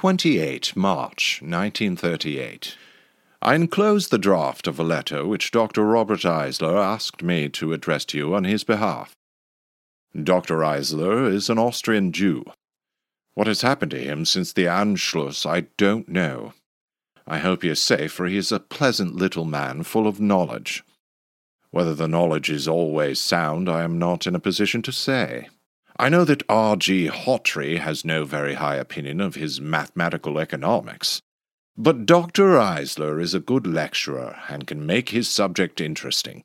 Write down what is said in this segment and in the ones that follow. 28 March 1938, I enclose the draft of a letter which Dr. Robert Eisler asked me to address to you on his behalf. Dr. Eisler is an Austrian Jew. What has happened to him since the Anschluss I don't know. I hope he is safe, for he is a pleasant little man full of knowledge. Whether the knowledge is always sound I am not in a position to say. I know that R.G. Hawtrey has no very high opinion of his mathematical economics, but Dr. Eisler is a good lecturer and can make his subject interesting.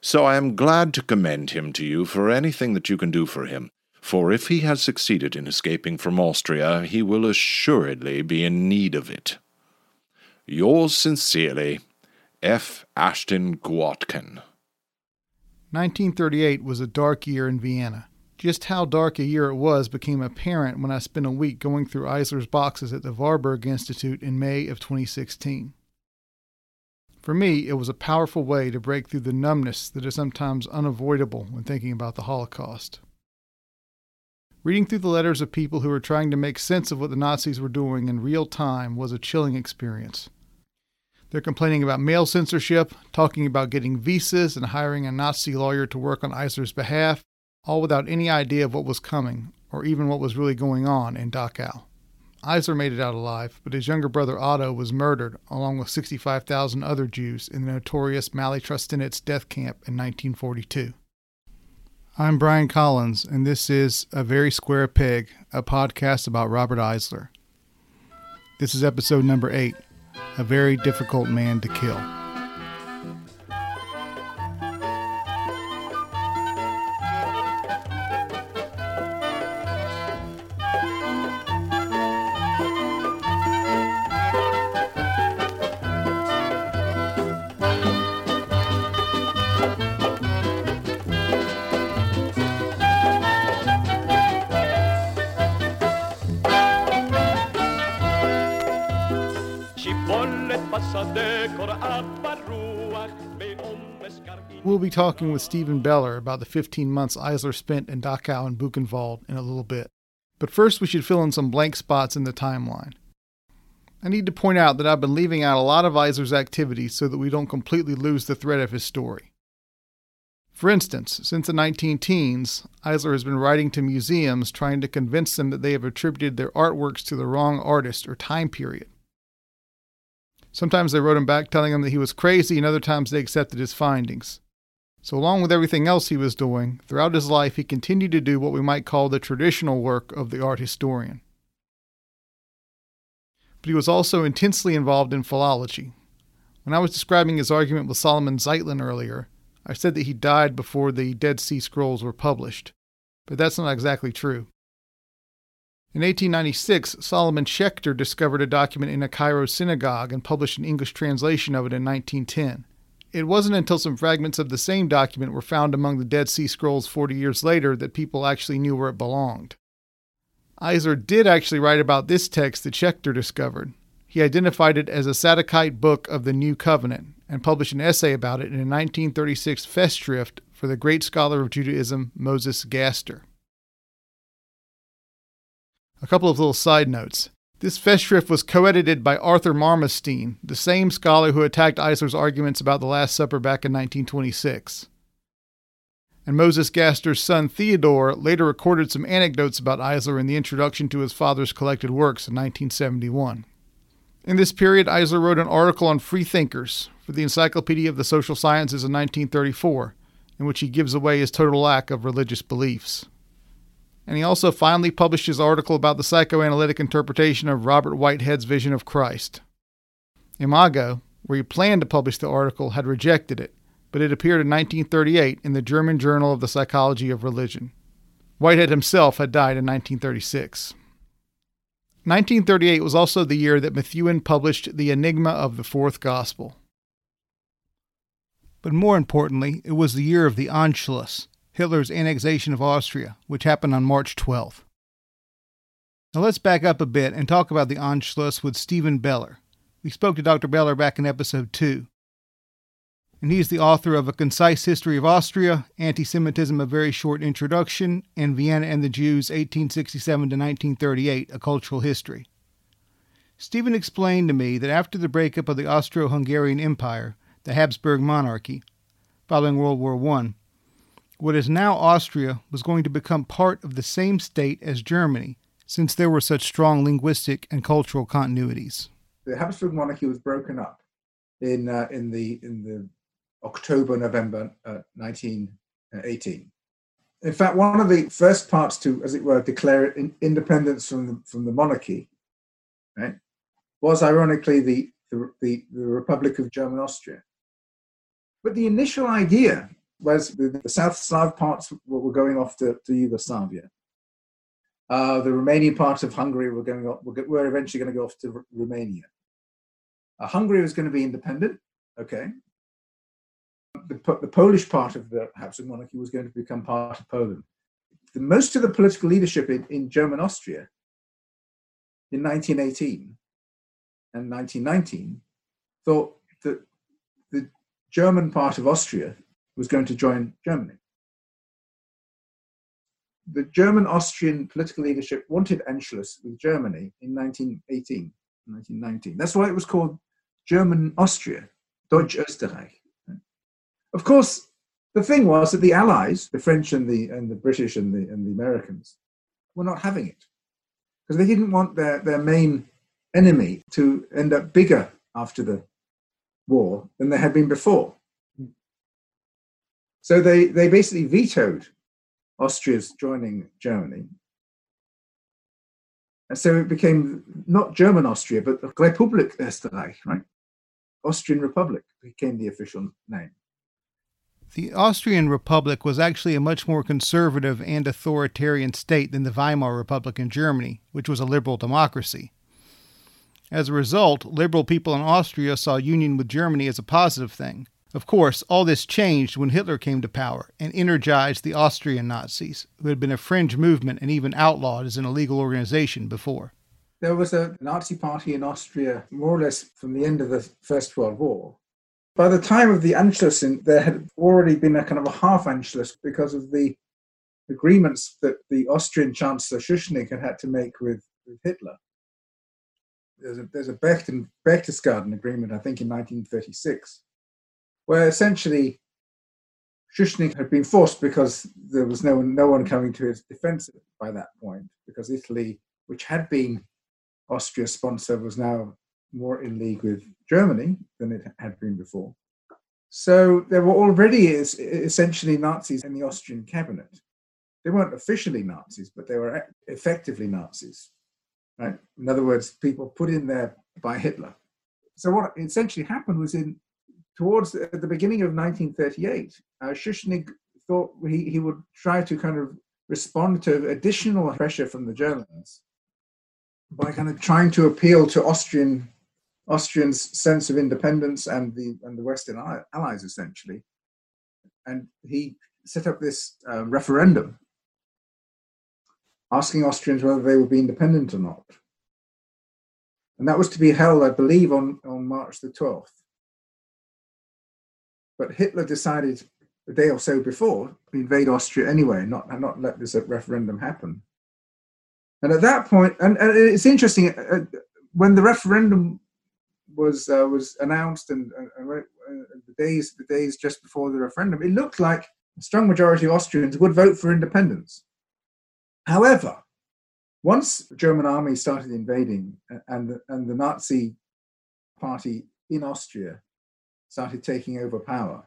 So I am glad to commend him to you for anything that you can do for him, for if he has succeeded in escaping from Austria, he will assuredly be in need of it. Yours sincerely, F. Ashton Gwatkin. 1938 was a dark year in Vienna. Just how dark a year it was became apparent when I spent a week going through Eisler's boxes at the Warburg Institute in May of 2016. For me, it was a powerful way to break through the numbness that is sometimes unavoidable when thinking about the Holocaust. Reading through the letters of people who were trying to make sense of what the Nazis were doing in real time was a chilling experience. They're complaining about mail censorship, talking about getting visas and hiring a Nazi lawyer to work on Eisler's behalf, all without any idea of what was coming, or even what was really going on in Dachau. Eisler made it out alive, but his younger brother Otto was murdered, along with 65,000 other Jews, in the notorious Maly Trostinets death camp in 1942. I'm Brian Collins, and this is A Very Square Pig, a podcast about Robert Eisler. This is episode number 8, A Very Difficult Man to Kill. We'll be talking with Steven Beller about the 15 months Eisler spent in Dachau and Buchenwald in a little bit. But first we should fill in some blank spots in the timeline. I need to point out that I've been leaving out a lot of Eisler's activities so that we don't completely lose the thread of his story. For instance, since the 19-teens, Eisler has been writing to museums trying to convince them that they have attributed their artworks to the wrong artist or time period. Sometimes they wrote him back telling him that he was crazy, and other times they accepted his findings. So along with everything else he was doing, throughout his life he continued to do what we might call the traditional work of the art historian. But he was also intensely involved in philology. When I was describing his argument with Solomon Zeitlin earlier, I said that he died before the Dead Sea Scrolls were published, but that's not exactly true. In 1896, Solomon Schechter discovered a document in a Cairo synagogue and published an English translation of it in 1910. It wasn't until some fragments of the same document were found among the Dead Sea Scrolls 40 years later that people actually knew where it belonged. Eisler did actually write about this text that Schechter discovered. He identified it as a Sadducite book of the New Covenant and published an essay about it in a 1936 festschrift for the great scholar of Judaism, Moses Gaster. A couple of little side notes. This festschrift was co-edited by Arthur Marmorstein, the same scholar who attacked Eisler's arguments about the Last Supper back in 1926. And Moses Gaster's son Theodore later recorded some anecdotes about Eisler in the introduction to his father's collected works in 1971. In this period, Eisler wrote an article on freethinkers for the Encyclopedia of the Social Sciences in 1934, in which he gives away his total lack of religious beliefs. And he also finally published his article about the psychoanalytic interpretation of Robert Whitehead's vision of Christ. Imago, where he planned to publish the article, had rejected it, but it appeared in 1938 in the German Journal of the Psychology of Religion. Whitehead himself had died in 1936. 1938 was also the year that Methuen published The Enigma of the Fourth Gospel. But more importantly, it was the year of the Anschluss, Hitler's annexation of Austria, which happened on March 12th. Now let's back up a bit and talk about the Anschluss with Steven Beller. We spoke to Dr. Beller back in episode 2, and he's the author of A Concise History of Austria, Anti-Semitism, A Very Short Introduction, and Vienna and the Jews, 1867 to 1938, A Cultural History. Stephen explained to me that after the breakup of the Austro-Hungarian Empire, the Habsburg Monarchy, following World War I, what is now Austria was going to become part of the same state as Germany, since there were such strong linguistic and cultural continuities. The Habsburg Monarchy was broken up in the October-November 1918. In fact, one of the first parts to, as it were, declare independence from the monarchy, right, was ironically the Republic of German Austria. But the initial idea was the South Slav parts were going off to Yugoslavia. The Romanian parts of Hungary were eventually going to go off to Romania. Hungary was going to be independent. Okay. The Polish part of the Habsburg monarchy was going to become part of Poland. Most of the political leadership in German Austria in 1918 and 1919 thought that the German part of Austria was going to join Germany. The German-Austrian political leadership wanted Anschluss with Germany in 1918 and 1919. That's why it was called German-Austria, Deutsch Österreich. Of course, the thing was that the Allies, the French and the British and the Americans, were not having it, because they didn't want their main enemy to end up bigger after the war than they had been before. So they basically vetoed Austria's joining Germany. And so it became not German Austria, but the Republik Österreich, right? Austrian Republic became the official name. The Austrian Republic was actually a much more conservative and authoritarian state than the Weimar Republic in Germany, which was a liberal democracy. As a result, liberal people in Austria saw union with Germany as a positive thing. Of course, all this changed when Hitler came to power and energized the Austrian Nazis, who had been a fringe movement and even outlawed as an illegal organization before. There was a Nazi party in Austria more or less from the end of the First World War. By the time of the Anschluss, there had already been a kind of a half Anschluss because of the agreements that the Austrian Chancellor Schuschnigg had to make with Hitler. There's a Berchtesgaden agreement, I think, in 1936, where essentially Schuschnigg had been forced because there was no one coming to his defense by that point, because Italy, which had been Austria's sponsor, was now more in league with Germany than it had been before. So there were already essentially Nazis in the Austrian cabinet. They weren't officially Nazis, but they were effectively Nazis, right? In other words, people put in there by Hitler. So what essentially happened was towards the beginning of 1938, Schuschnigg thought he would try to kind of respond to additional pressure from the Germans by kind of trying to appeal to Austrians' sense of independence and the Western allies, essentially. And he set up this referendum asking Austrians whether they would be independent or not. And that was to be held, I believe, on March the 12th. But Hitler decided a day or so before to invade Austria anyway and not let this referendum happen. And at that point, and it's interesting, when the referendum was announced and the days just before the referendum, it looked like a strong majority of Austrians would vote for independence. However, once the German army started invading and the Nazi party in Austria started taking over power,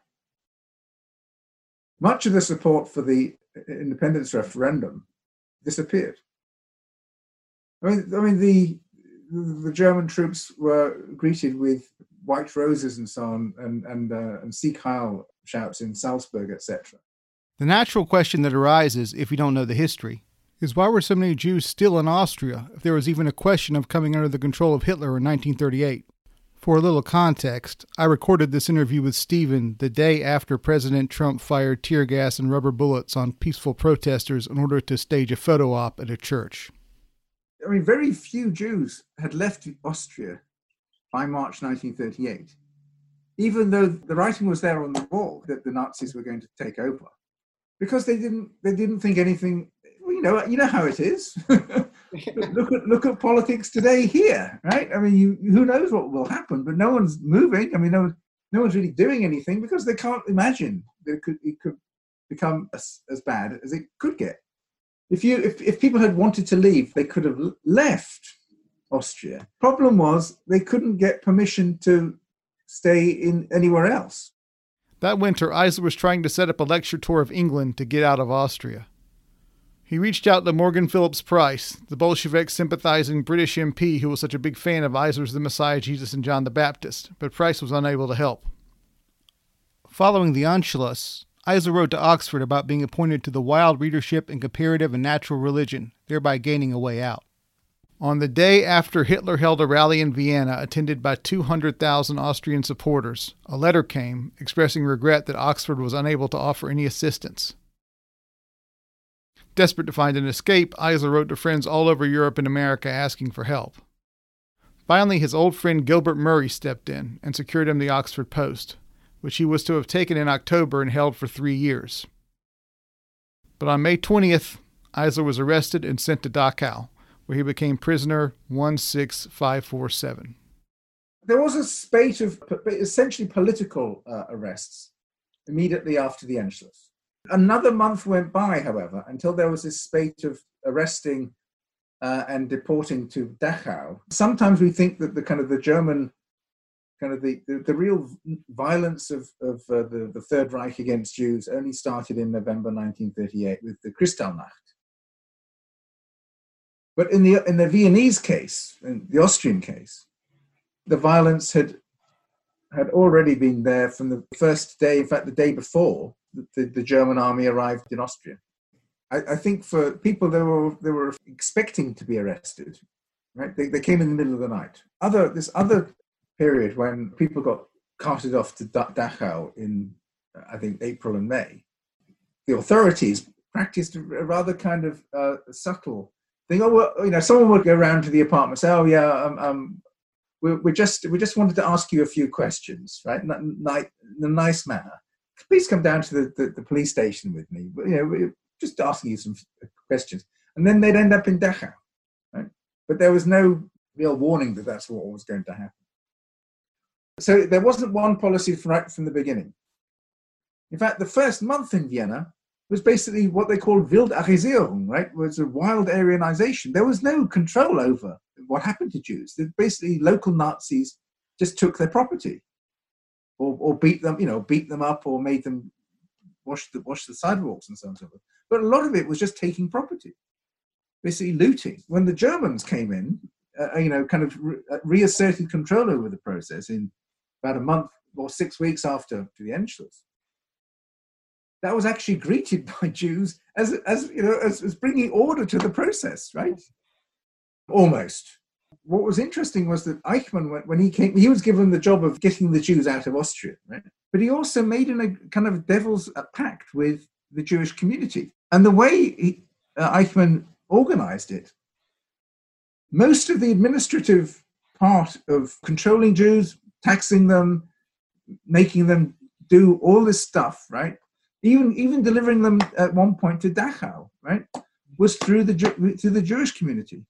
much of the support for the independence referendum disappeared. I mean, the German troops were greeted with white roses and so on, and Sieg Heil shouts in Salzburg, etc. The natural question that arises, if you don't know the history, is why were so many Jews still in Austria if there was even a question of coming under the control of Hitler in 1938? For a little context, I recorded this interview with Stephen the day after President Trump fired tear gas and rubber bullets on peaceful protesters in order to stage a photo op at a church. I mean, very few Jews had left Austria by March 1938, even though the writing was there on the wall that the Nazis were going to take over, because they didn't think anything. Well, you know how it is. Look at politics today here, right? I mean, who knows what will happen, but no one's moving. I mean, no one's really doing anything because they can't imagine that it could become as bad as it could get. If people had wanted to leave, they could have left Austria. Problem was they couldn't get permission to stay in anywhere else. That winter, Eisler was trying to set up a lecture tour of England to get out of Austria. He reached out to Morgan Phillips Price, the Bolshevik-sympathizing British MP who was such a big fan of Eisler's The Messiah, Jesus, and John the Baptist, but Price was unable to help. Following the Anschluss, Eisler wrote to Oxford about being appointed to the Wild Readership in Comparative and Natural Religion, thereby gaining a way out. On the day after Hitler held a rally in Vienna attended by 200,000 Austrian supporters, a letter came expressing regret that Oxford was unable to offer any assistance. Desperate to find an escape, Eisler wrote to friends all over Europe and America asking for help. Finally, his old friend Gilbert Murray stepped in and secured him the Oxford post, which he was to have taken in October and held for 3 years. But on May 20th, Eisler was arrested and sent to Dachau, where he became prisoner 16547. There was a spate of essentially political arrests immediately after the Anschluss. Another month went by, however, until there was this spate of arresting and deporting to Dachau. Sometimes we think that the real violence of the Third Reich against Jews only started in November 1938 with the Kristallnacht. But in the Viennese case, in the Austrian case, the violence had already been there from the first day. In fact, the day before the German army arrived in Austria. I think for people they were expecting to be arrested, right? They came in the middle of the night. This other period when people got carted off to Dachau in, I think, April and May, the authorities practiced a rather kind of subtle thing. Oh, well, you know, someone would go around to the apartments. Oh, yeah. We just wanted to ask you a few questions, right? In a nice manner. Please come down to the police station with me. You know, we're just asking you some questions. And then they'd end up in Dachau, right? But there was no real warning that that's what was going to happen. So there wasn't one policy right from the beginning. In fact, the first month in Vienna was basically what they called Wildarisierung, right? Was a wild Aryanization. There was no control over what happened to Jews. Basically, local Nazis just took their property, or beat them up, or made them wash the sidewalks and so on and so forth. But a lot of it was just taking property, basically looting. When the Germans came in, reasserted control over the process in about a month or 6 weeks after the Anschluss, that was actually greeted by Jews as bringing order to the process, right? Almost. What was interesting was that Eichmann, when he came, he was given the job of getting the Jews out of Austria, right? But he also made a kind of devil's pact with the Jewish community. And the way Eichmann organized it, most of the administrative part of controlling Jews, taxing them, making them do all this stuff, right? Even delivering them at one point to Dachau, right, was through the Jewish community.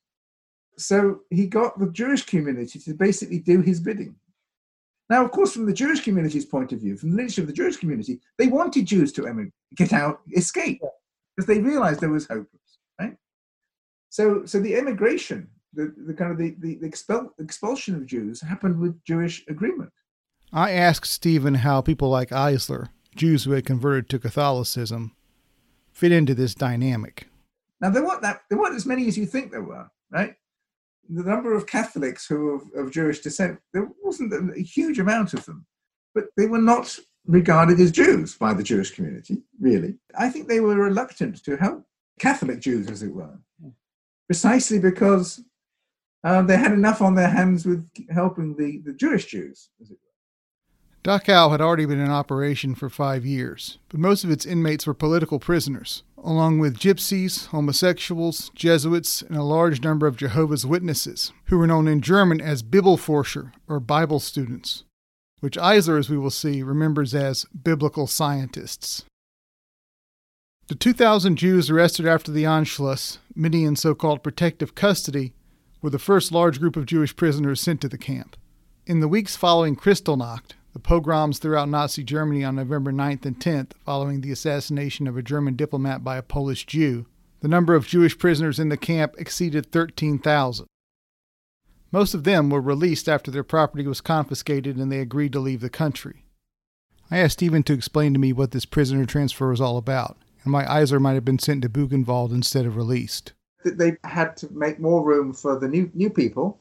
So he got the Jewish community to basically do his bidding. Now, of course, from the Jewish community's point of view, from the leadership of the Jewish community, they wanted Jews to get out, escape, because they realized there was hope, right? So the emigration, the expulsion of Jews happened with Jewish agreement. I asked Stephen how people like Eisler, Jews who had converted to Catholicism, fit into this dynamic. Now, there weren't as many as you think there were, right? The number of Catholics who were of Jewish descent, there wasn't a huge amount of them, but they were not regarded as Jews by the Jewish community, really. I think they were reluctant to help Catholic Jews, as it were, precisely because they had enough on their hands with helping the Jewish Jews, as it were. Dachau had already been in operation for 5 years, but most of its inmates were political prisoners, along with gypsies, homosexuals, Jesuits, and a large number of Jehovah's Witnesses, who were known in German as Bibelforscher, or Bible students, which Eisler, as we will see, remembers as biblical scientists. The 2,000 Jews arrested after the Anschluss, many in so-called protective custody, were the first large group of Jewish prisoners sent to the camp. In the weeks following Kristallnacht, the pogroms throughout Nazi Germany on November 9th and 10th, following the assassination of a German diplomat by a Polish Jew, the number of Jewish prisoners in the camp exceeded 13,000. Most of them were released after their property was confiscated and they agreed to leave the country. I asked Steven to explain to me what this prisoner transfer was all about, and why Eisler might have been sent to Buchenwald instead of released. They had to make more room for the new people.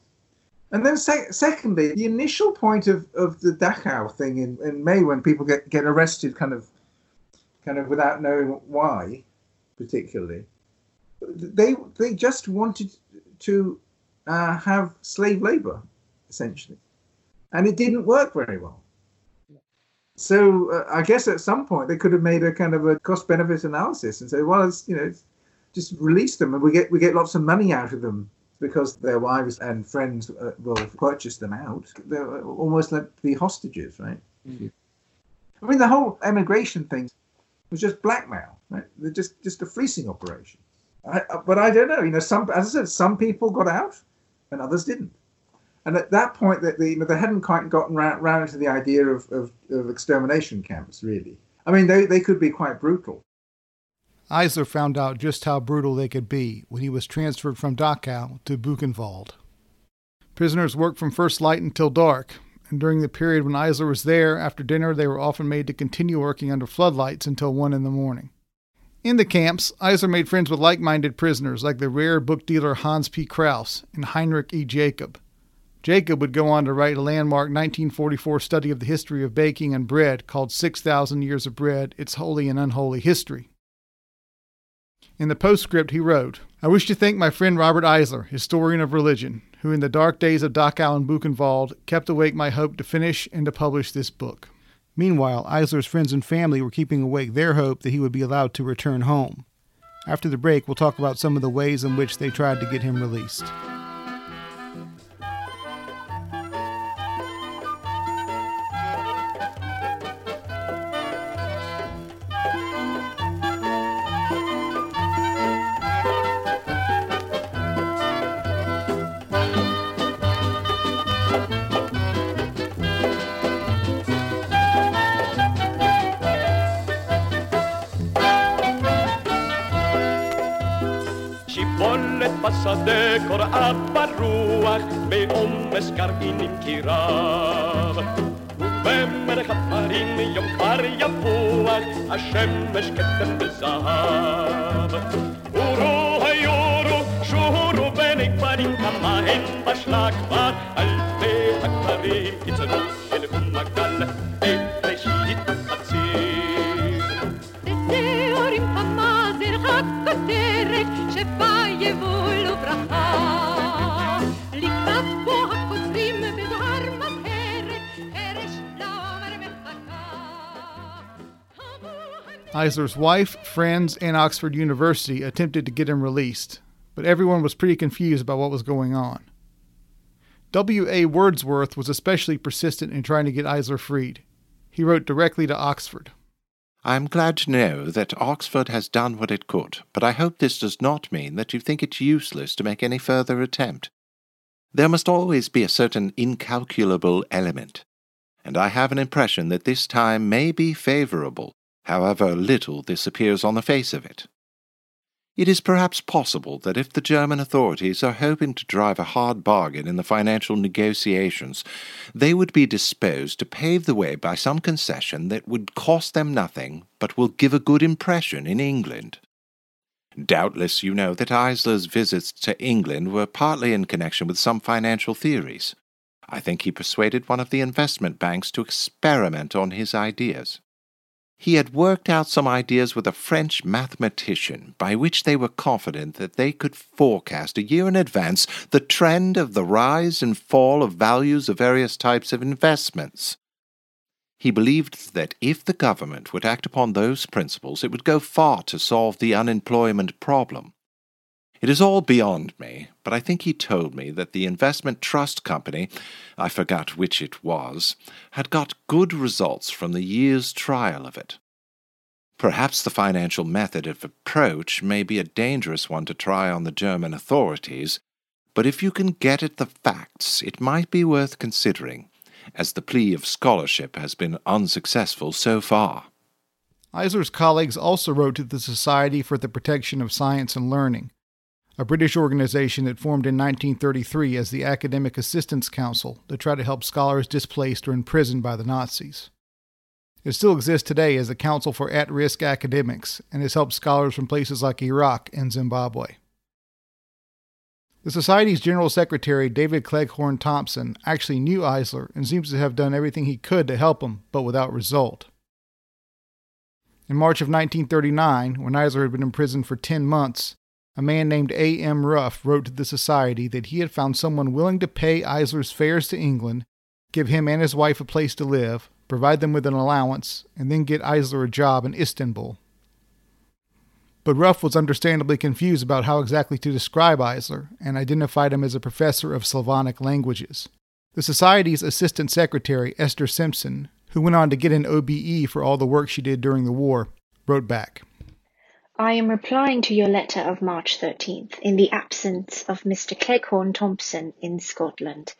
And then secondly, the initial point of the Dachau thing in May, when people get arrested kind of without knowing why, particularly, they just wanted to have slave labor, essentially. And it didn't work very well. So I guess at some point they could have made a kind of a cost-benefit analysis and say, well, just release them and we get lots of money out of them because their wives and friends will purchase them out. They're almost like the hostages, right? Mm-hmm. I mean, the whole emigration thing was just blackmail, right? They're just a fleecing operation. But I don't know. Some people got out and others didn't. And at that point, they hadn't quite gotten round to the idea of extermination camps, really. I mean, they could be quite brutal. Eisler found out just how brutal they could be when he was transferred from Dachau to Buchenwald. Prisoners worked from first light until dark, and during the period when Eisler was there, after dinner they were often made to continue working under floodlights until 1 a.m. In the camps, Eisler made friends with like-minded prisoners like the rare book dealer Hans P. Kraus and Heinrich E. Jacob. Jacob would go on to write a landmark 1944 study of the history of baking and bread called 6,000 Years of Bread, Its Holy and Unholy History. In the postscript he wrote, "I wish to thank my friend Robert Eisler, historian of religion, who in the dark days of Dachau and Buchenwald kept awake my hope to finish and to publish this book." Meanwhile, Eisler's friends and family were keeping awake their hope that he would be allowed to return home. After the break, we'll talk about some of the ways in which they tried to get him released. Dekor abba ruach beomeskar inim kirav Ubemerech haparim yom kar yavuach Hashem meshketem bezahav Uru hayuru shuru benekvarim kamahen bashlak var Al te hakparim kitzanu elhum magal et reshit hatzir Beteorim hamazir hakkoterek shefa yevu Eisler's wife, friends, and Oxford University attempted to get him released, but everyone was pretty confused by what was going on. W.A. Wordsworth was especially persistent in trying to get Eisler freed. He wrote directly to Oxford. "I am glad to know that Oxford has done what it could, but I hope this does not mean that you think it's useless to make any further attempt. There must always be a certain incalculable element, and I have an impression that this time may be favourable, however little this appears on the face of it. It is perhaps possible that if the German authorities are hoping to drive a hard bargain in the financial negotiations, they would be disposed to pave the way by some concession that would cost them nothing but will give a good impression in England. Doubtless you know that Eisler's visits to England were partly in connection with some financial theories. I think he persuaded one of the investment banks to experiment on his ideas. He had worked out some ideas with a French mathematician by which they were confident that they could forecast a year in advance the trend of the rise and fall of values of various types of investments. He believed that if the government would act upon those principles, it would go far to solve the unemployment problem. It is all beyond me, but I think he told me that the investment trust company, I forgot which it was, had got good results from the year's trial of it. Perhaps the financial method of approach may be a dangerous one to try on the German authorities, but if you can get at the facts, it might be worth considering, as the plea of scholarship has been unsuccessful so far. Eisler's colleagues also wrote to the Society for the Protection of Science and Learning, a British organization that formed in 1933 as the Academic Assistance Council to try to help scholars displaced or imprisoned by the Nazis. It still exists today as a council for at-risk academics and has helped scholars from places like Iraq and Zimbabwe. The Society's General Secretary, David Clegghorn Thompson, actually knew Eisler and seems to have done everything he could to help him, but without result. In March of 1939, when Eisler had been imprisoned for 10 months, a man named A. M. Ruff wrote to the Society that he had found someone willing to pay Eisler's fares to England, give him and his wife a place to live, provide them with an allowance, and then get Eisler a job in Istanbul. But Ruff was understandably confused about how exactly to describe Eisler and identified him as a professor of Slavonic languages. The Society's assistant secretary, Esther Simpson, who went on to get an OBE for all the work she did during the war, wrote back, "I am replying to your letter of March 13th in the absence of Mr. Clegghorn Thompson in Scotland.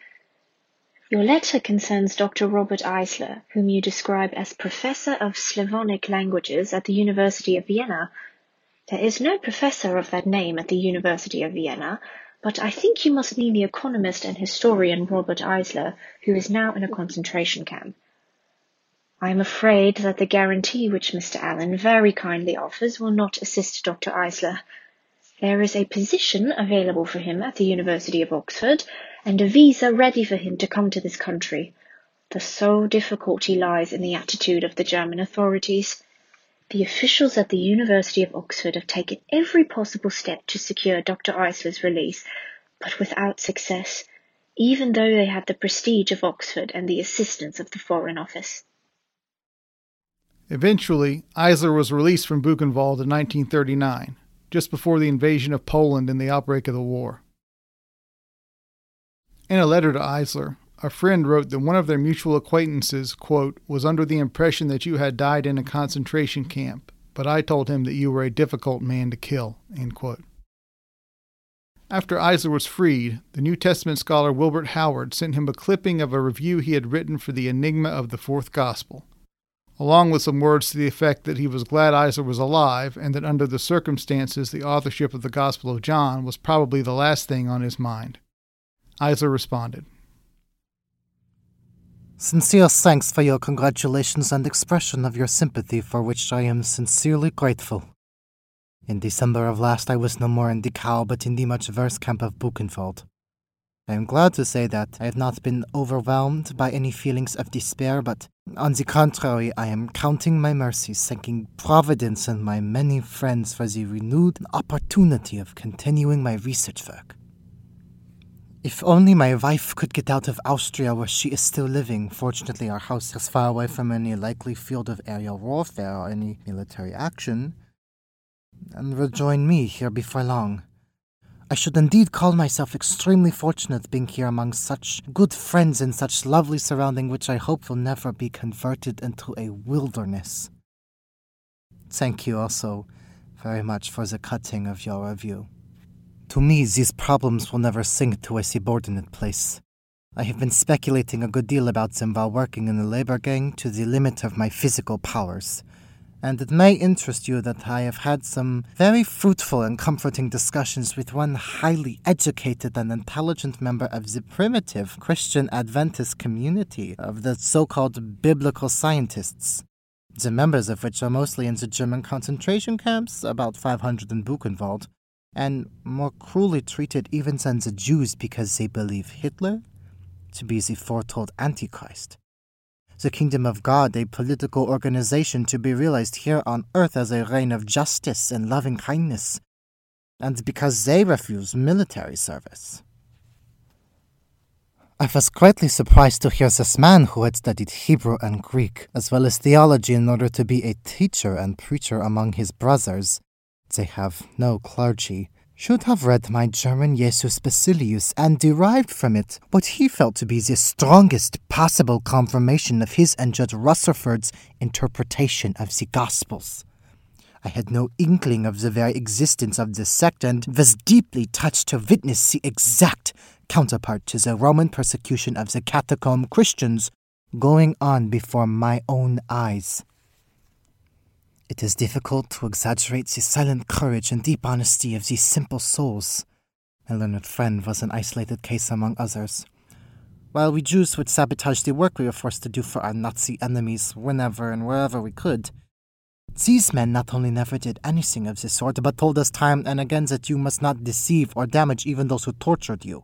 Your letter concerns Dr. Robert Eisler, whom you describe as Professor of Slavonic Languages at the University of Vienna. There is no professor of that name at the University of Vienna, but I think you must mean the economist and historian Robert Eisler, who is now in a concentration camp. I am afraid that the guarantee which Mr. Allen very kindly offers will not assist Dr. Eisler. There is a position available for him at the University of Oxford, and a visa ready for him to come to this country. The sole difficulty lies in the attitude of the German authorities. The officials at the University of Oxford have taken every possible step to secure Dr. Eisler's release, but without success, even though they had the prestige of Oxford and the assistance of the Foreign Office." Eventually, Eisler was released from Buchenwald in 1939, just before the invasion of Poland and the outbreak of the war. In a letter to Eisler, a friend wrote that one of their mutual acquaintances, quote, "was under the impression that you had died in a concentration camp, but I told him that you were a difficult man to kill," end quote. After Eisler was freed, the New Testament scholar Wilbert Howard sent him a clipping of a review he had written for The Enigma of the Fourth Gospel, along with some words to the effect that he was glad Eisler was alive and that under the circumstances the authorship of the Gospel of John was probably the last thing on his mind. Eisler responded, "Sincere thanks for your congratulations and expression of your sympathy, for which I am sincerely grateful. In December of last I was no more in Dachau but in the much worse camp of Buchenwald. I am glad to say that I have not been overwhelmed by any feelings of despair, but on the contrary, I am counting my mercies, thanking Providence and my many friends for the renewed opportunity of continuing my research work. If only my wife could get out of Austria where she is still living. Fortunately, our house is far away from any likely field of aerial warfare or any military action, and will join me here before long. I should indeed call myself extremely fortunate being here among such good friends in such lovely surrounding, which I hope will never be converted into a wilderness. Thank you also very much for the cutting of your review. To me, these problems will never sink to a subordinate place. I have been speculating a good deal about them while working in the labor gang to the limit of my physical powers. And it may interest you that I have had some very fruitful and comforting discussions with one highly educated and intelligent member of the primitive Christian Adventist community of the so-called biblical scientists, the members of which are mostly in the German concentration camps, about 500 in Buchenwald, and more cruelly treated even than the Jews because they believe Hitler to be the foretold Antichrist. The Kingdom of God, a political organization to be realized here on earth as a reign of justice and loving kindness, and because they refuse military service. I was greatly surprised to hear this man who had studied Hebrew and Greek, as well as theology in order to be a teacher and preacher among his brothers, they have no clergy, should have read my German Jesus Basilius and derived from it what he felt to be the strongest possible confirmation of his and Judge Rutherford's interpretation of the Gospels. I had no inkling of the very existence of this sect and was deeply touched to witness the exact counterpart to the Roman persecution of the catacomb Christians going on before my own eyes. It is difficult to exaggerate the silent courage and deep honesty of these simple souls. My learned friend was an isolated case among others. While we Jews would sabotage the work we were forced to do for our Nazi enemies whenever and wherever we could, these men not only never did anything of this sort, but told us time and again that you must not deceive or damage even those who tortured you.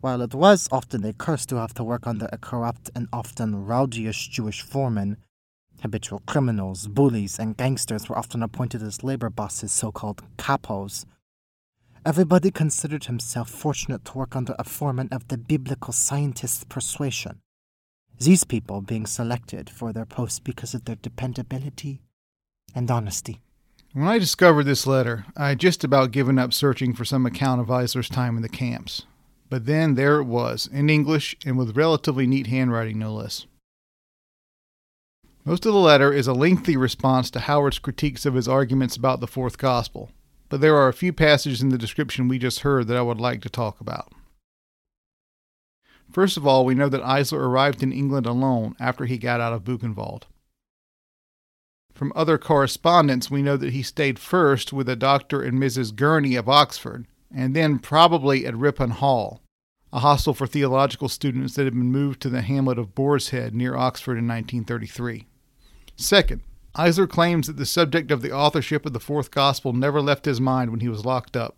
While it was often a curse to have to work under a corrupt and often rowdyish Jewish foreman, habitual criminals, bullies, and gangsters were often appointed as labor bosses, so-called capos. Everybody considered himself fortunate to work under a foreman of the biblical scientist's persuasion. These people being selected for their posts because of their dependability and honesty. When I discovered this letter, I had just about given up searching for some account of Eisler's time in the camps. But then there it was, in English and with relatively neat handwriting, no less. Most of the letter is a lengthy response to Howard's critiques of his arguments about the Fourth Gospel, but there are a few passages in the description we just heard that I would like to talk about. First of all, we know that Eisler arrived in England alone after he got out of Buchenwald. From other correspondence, we know that he stayed first with a Dr. and Mrs. Gurney of Oxford, and then probably at Ripon Hall, a hostel for theological students that had been moved to the hamlet of Boar's Head near Oxford in 1933. Second, Eisler claims that the subject of the authorship of the Fourth Gospel never left his mind when he was locked up.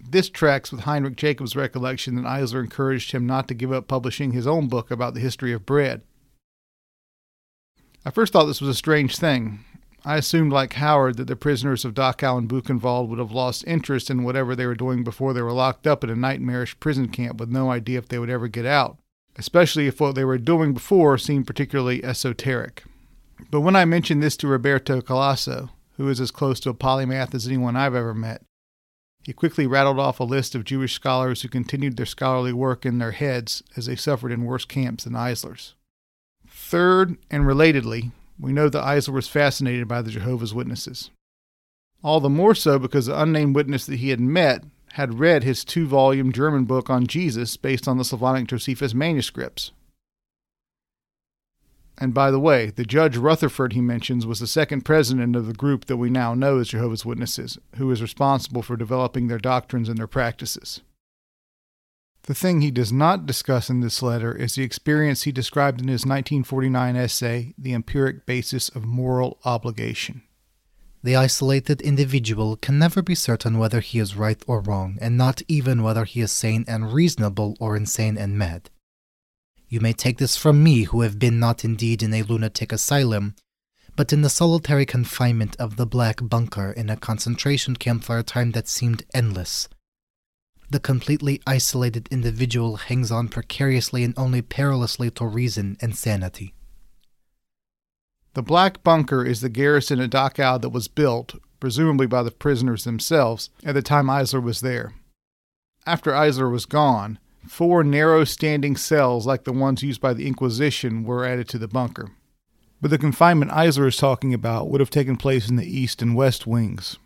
This tracks with Heinrich Jacob's recollection that Eisler encouraged him not to give up publishing his own book about the history of bread. I first thought this was a strange thing. I assumed, like Howard, that the prisoners of Dachau and Buchenwald would have lost interest in whatever they were doing before they were locked up in a nightmarish prison camp with no idea if they would ever get out, especially if what they were doing before seemed particularly esoteric. But when I mentioned this to Roberto Colasso, who is as close to a polymath as anyone I've ever met, he quickly rattled off a list of Jewish scholars who continued their scholarly work in their heads as they suffered in worse camps than Eisler's. Third, and relatedly, we know that Eisler was fascinated by the Jehovah's Witnesses. All the more so because the unnamed witness that he had met had read his 2-volume German book on Jesus based on the Slavonic Josephus manuscripts. And by the way, the Judge Rutherford he mentions was the second president of the group that we now know as Jehovah's Witnesses, who is responsible for developing their doctrines and their practices. The thing he does not discuss in this letter is the experience he described in his 1949 essay, The Empiric Basis of Moral Obligation. The isolated individual can never be certain whether he is right or wrong, and not even whether he is sane and reasonable or insane and mad. You may take this from me, who have been not indeed in a lunatic asylum, but in the solitary confinement of the Black Bunker in a concentration camp for a time that seemed endless. The completely isolated individual hangs on precariously and only perilously to reason and sanity. The Black Bunker is the garrison at Dachau that was built, presumably by the prisoners themselves, at the time Eisler was there. After Eisler was gone, 4 narrow standing cells like the ones used by the Inquisition were added to the bunker. But the confinement Eisler is talking about would have taken place in the east and west wings,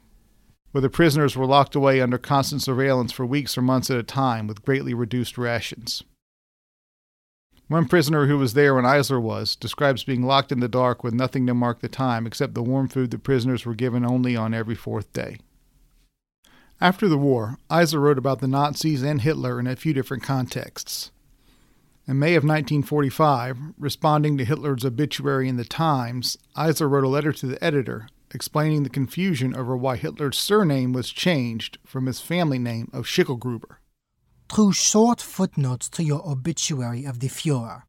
where the prisoners were locked away under constant surveillance for weeks or months at a time with greatly reduced rations. One prisoner who was there when Eisler was describes being locked in the dark with nothing to mark the time except the warm food the prisoners were given only on every 4th day. After the war, Eisler wrote about the Nazis and Hitler in a few different contexts. In May of 1945, responding to Hitler's obituary in the Times, Eisler wrote a letter to the editor explaining the confusion over why Hitler's surname was changed from his family name of Schickelgruber. Through short footnotes to your obituary of the Fuhrer,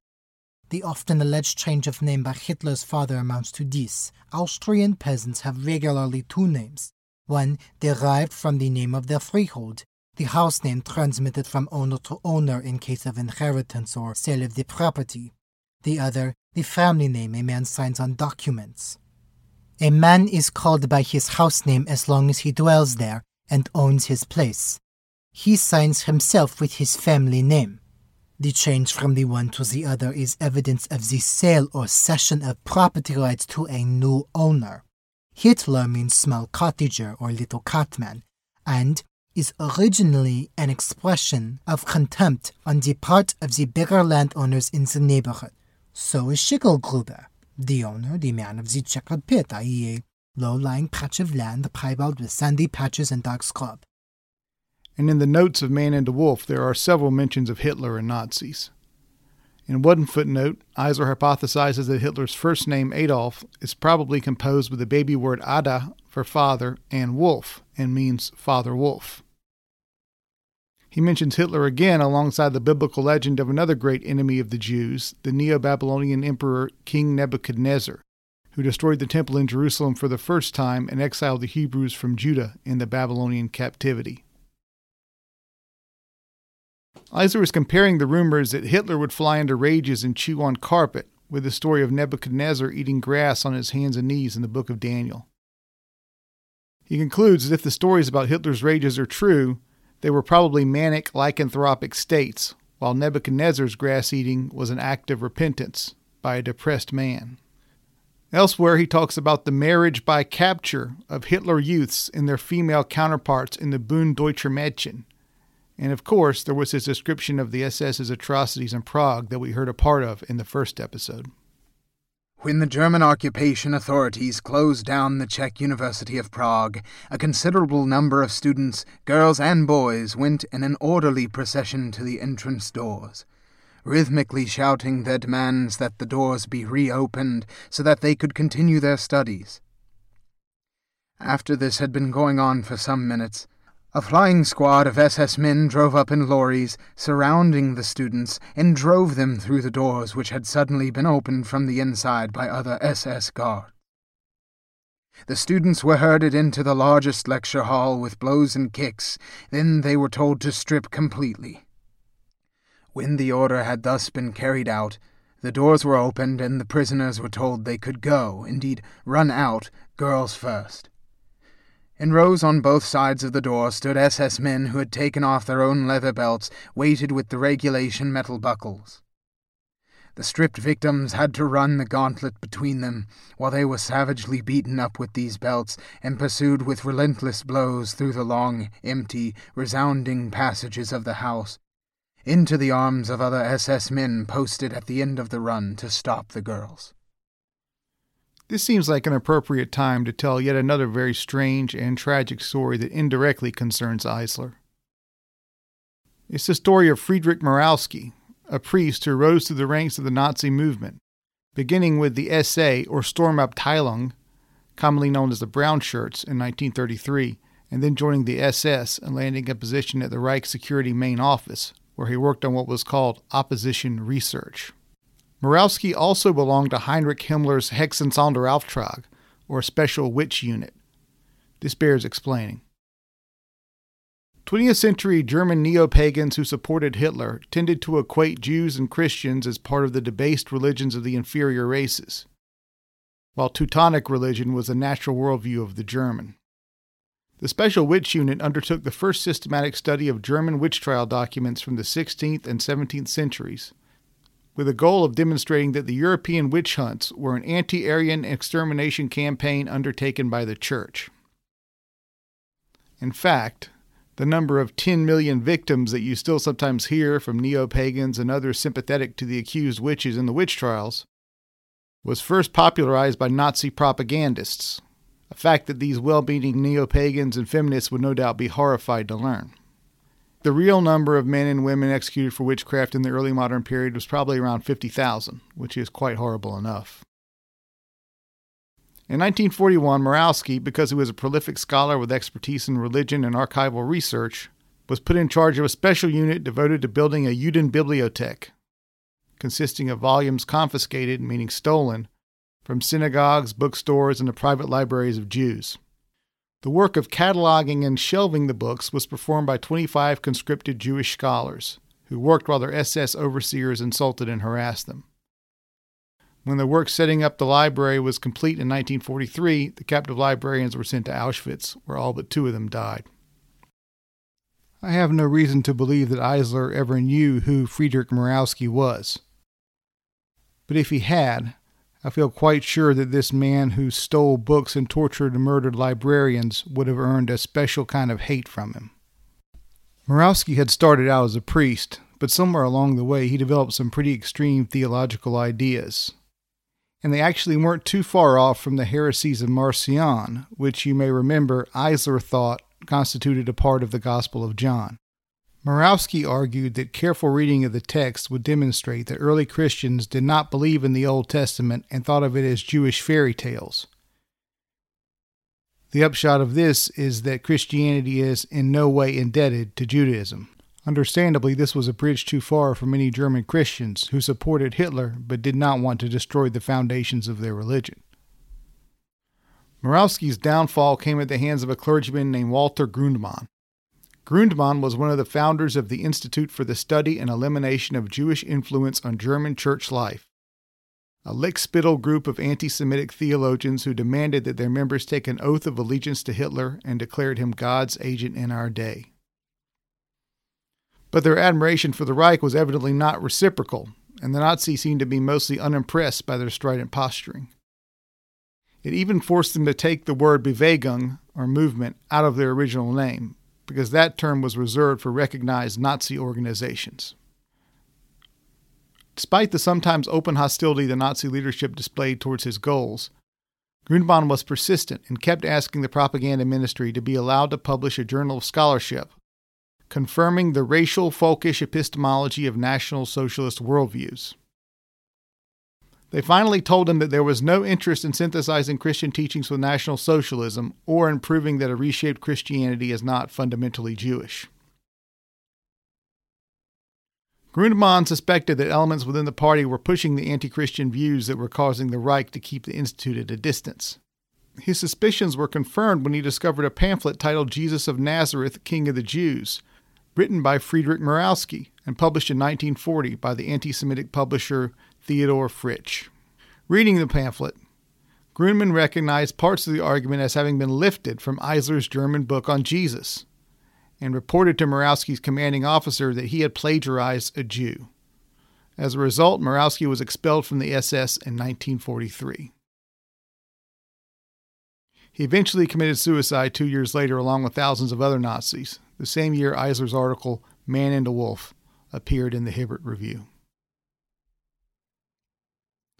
the often alleged change of name by Hitler's father amounts to this. Austrian peasants have regularly 2 names. One derived from the name of their freehold, the house name transmitted from owner to owner in case of inheritance or sale of the property. The other, the family name a man signs on documents. A man is called by his house name as long as he dwells there and owns his place. He signs himself with his family name. The change from the one to the other is evidence of the sale or cession of property rights to a new owner. Hitler means small cottager or little catman, and is originally an expression of contempt on the part of the bigger landowners in the neighborhood. So is Schickelgruber, the owner, the man of the checkered pit, i.e. a low-lying patch of land piebald with sandy patches and dark scrub. And in the notes of Man and the Wolf, there are several mentions of Hitler and Nazis. In one footnote, Eisler hypothesizes that Hitler's first name, Adolf, is probably composed with the baby word Ada for father and wolf, and means father wolf. He mentions Hitler again alongside the biblical legend of another great enemy of the Jews, the Neo-Babylonian emperor King Nebuchadnezzar, who destroyed the temple in Jerusalem for the first time and exiled the Hebrews from Judah in the Babylonian captivity. Eisler is comparing the rumors that Hitler would fly into rages and chew on carpet with the story of Nebuchadnezzar eating grass on his hands and knees in the book of Daniel. He concludes that if the stories about Hitler's rages are true, they were probably manic, lycanthropic states, while Nebuchadnezzar's grass-eating was an act of repentance by a depressed man. Elsewhere, he talks about the marriage by capture of Hitler youths and their female counterparts in the Bund Deutscher Mädchen. And of course, there was his description of the SS's atrocities in Prague that we heard a part of in the first episode. When the German occupation authorities closed down the Czech University of Prague, a considerable number of students, girls and boys, went in an orderly procession to the entrance doors, rhythmically shouting their demands that the doors be reopened so that they could continue their studies. After this had been going on for some minutes, a flying squad of SS men drove up in lorries, surrounding the students, and drove them through the doors which had suddenly been opened from the inside by other SS guards. The students were herded into the largest lecture hall with blows and kicks, then they were told to strip completely. When the order had thus been carried out, the doors were opened and the prisoners were told they could go, indeed run out, girls first. In rows on both sides of the door stood SS men who had taken off their own leather belts, weighted with the regulation metal buckles. The stripped victims had to run the gauntlet between them, while they were savagely beaten up with these belts and pursued with relentless blows through the long, empty, resounding passages of the house, into the arms of other SS men posted at the end of the run to stop the girls. This seems like an appropriate time to tell yet another very strange and tragic story that indirectly concerns Eisler. It's the story of Friedrich Murawski, a priest who rose through the ranks of the Nazi movement, beginning with the SA, or Sturmabteilung, commonly known as the Brown Shirts, in 1933, and then joining the SS and landing a position at the Reich Security Main Office, where he worked on what was called opposition research. Murawski also belonged to Heinrich Himmler's Hexensonderauftrag, or Special Witch Unit. This bears explaining. 20th century German neo-pagans who supported Hitler tended to equate Jews and Christians as part of the debased religions of the inferior races, while Teutonic religion was the natural worldview of the German. The Special Witch Unit undertook the first systematic study of German witch trial documents from the 16th and 17th centuries, with the goal of demonstrating that the European witch hunts were an anti-Aryan extermination campaign undertaken by the Church. In fact, the number of 10 million victims that you still sometimes hear from neo-pagans and others sympathetic to the accused witches in the witch trials was first popularized by Nazi propagandists, a fact that these well-meaning neo-pagans and feminists would no doubt be horrified to learn. The real number of men and women executed for witchcraft in the early modern period was probably around 50,000, which is quite horrible enough. In 1941, Murawski, because he was a prolific scholar with expertise in religion and archival research, was put in charge of a special unit devoted to building a Judenbibliothek, consisting of volumes confiscated, meaning stolen, from synagogues, bookstores, and the private libraries of Jews. The work of cataloging and shelving the books was performed by 25 conscripted Jewish scholars, who worked while their SS overseers insulted and harassed them. When the work setting up the library was complete in 1943, the captive librarians were sent to Auschwitz, where all but 2 of them died. I have no reason to believe that Eisler ever knew who Friedrich Murawski was. But if he had, I feel quite sure that this man who stole books and tortured and murdered librarians would have earned a special kind of hate from him. Murawski had started out as a priest, but somewhere along the way he developed some pretty extreme theological ideas. And they actually weren't too far off from the heresies of Marcion, which you may remember Eisler thought constituted a part of the Gospel of John. Murawski argued that careful reading of the text would demonstrate that early Christians did not believe in the Old Testament and thought of it as Jewish fairy tales. The upshot of this is that Christianity is in no way indebted to Judaism. Understandably, this was a bridge too far for many German Christians who supported Hitler but did not want to destroy the foundations of their religion. Murawski's downfall came at the hands of a clergyman named Walter Grundmann. Grundmann was one of the founders of the Institute for the Study and Elimination of Jewish Influence on German Church Life, a lickspittle group of anti-Semitic theologians who demanded that their members take an oath of allegiance to Hitler and declared him God's agent in our day. But their admiration for the Reich was evidently not reciprocal, and the Nazis seemed to be mostly unimpressed by their strident posturing. It even forced them to take the word Bewegung, or movement, out of their original name, because that term was reserved for recognized Nazi organizations. Despite the sometimes open hostility the Nazi leadership displayed towards his goals, Grundmann was persistent and kept asking the propaganda ministry to be allowed to publish a journal of scholarship, confirming the racial folkish epistemology of National Socialist worldviews. They finally told him that there was no interest in synthesizing Christian teachings with National Socialism or in proving that a reshaped Christianity is not fundamentally Jewish. Grundmann suspected that elements within the party were pushing the anti-Christian views that were causing the Reich to keep the Institute at a distance. His suspicions were confirmed when he discovered a pamphlet titled Jesus of Nazareth, King of the Jews, written by Friedrich Murawski and published in 1940 by the anti-Semitic publisher Theodore Fritsch. Reading the pamphlet, Grundmann recognized parts of the argument as having been lifted from Eisler's German book on Jesus, and reported to Murawski's commanding officer that he had plagiarized a Jew. As a result, Murawski was expelled from the SS in 1943. He eventually committed suicide 2 years later along with thousands of other Nazis, the same year Eisler's article, Man and a Wolf, appeared in the Hibbert Review.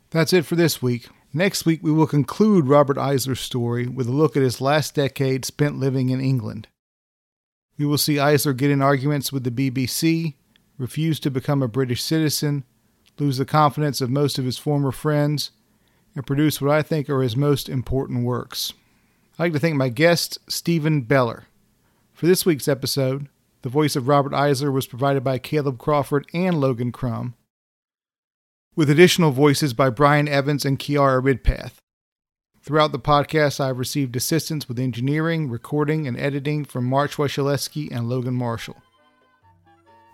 That's it for this week. Next week, we will conclude Robert Eisler's story with a look at his last decade spent living in England. We will see Eisler get in arguments with the BBC, refuse to become a British citizen, lose the confidence of most of his former friends, and produce what I think are his most important works. I'd like to thank my guest, Steven Beller. For this week's episode, the voice of Robert Eisler was provided by Caleb Crawford and Logan Crum, with additional voices by Brian Evans and Kiara Ridpath. Throughout the podcast, I have received assistance with engineering, recording, and editing from Mark Wyshelewski and Logan Marshall.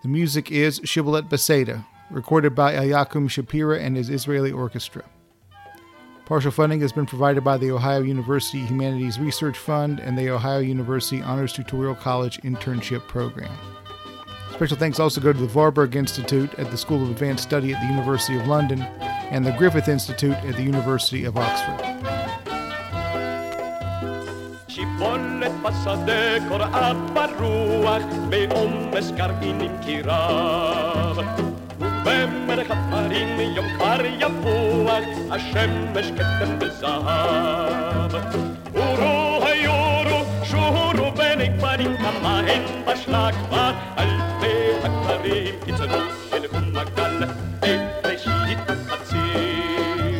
The music is Shibboleth Beseda, recorded by Eliakim Shapira and his Israeli orchestra. Partial funding has been provided by the Ohio University Humanities Research Fund and the Ohio University Honors Tutorial College Internship Program. Special thanks also go to the Warburg Institute at the School of Advanced Study at the University of London and the Griffith Institute at the University of Oxford. Akbarim kitanu elhum magal etreshit atzir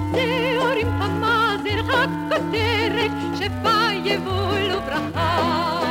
Deseorim hamazir hakkoterek shefa yevul ubraha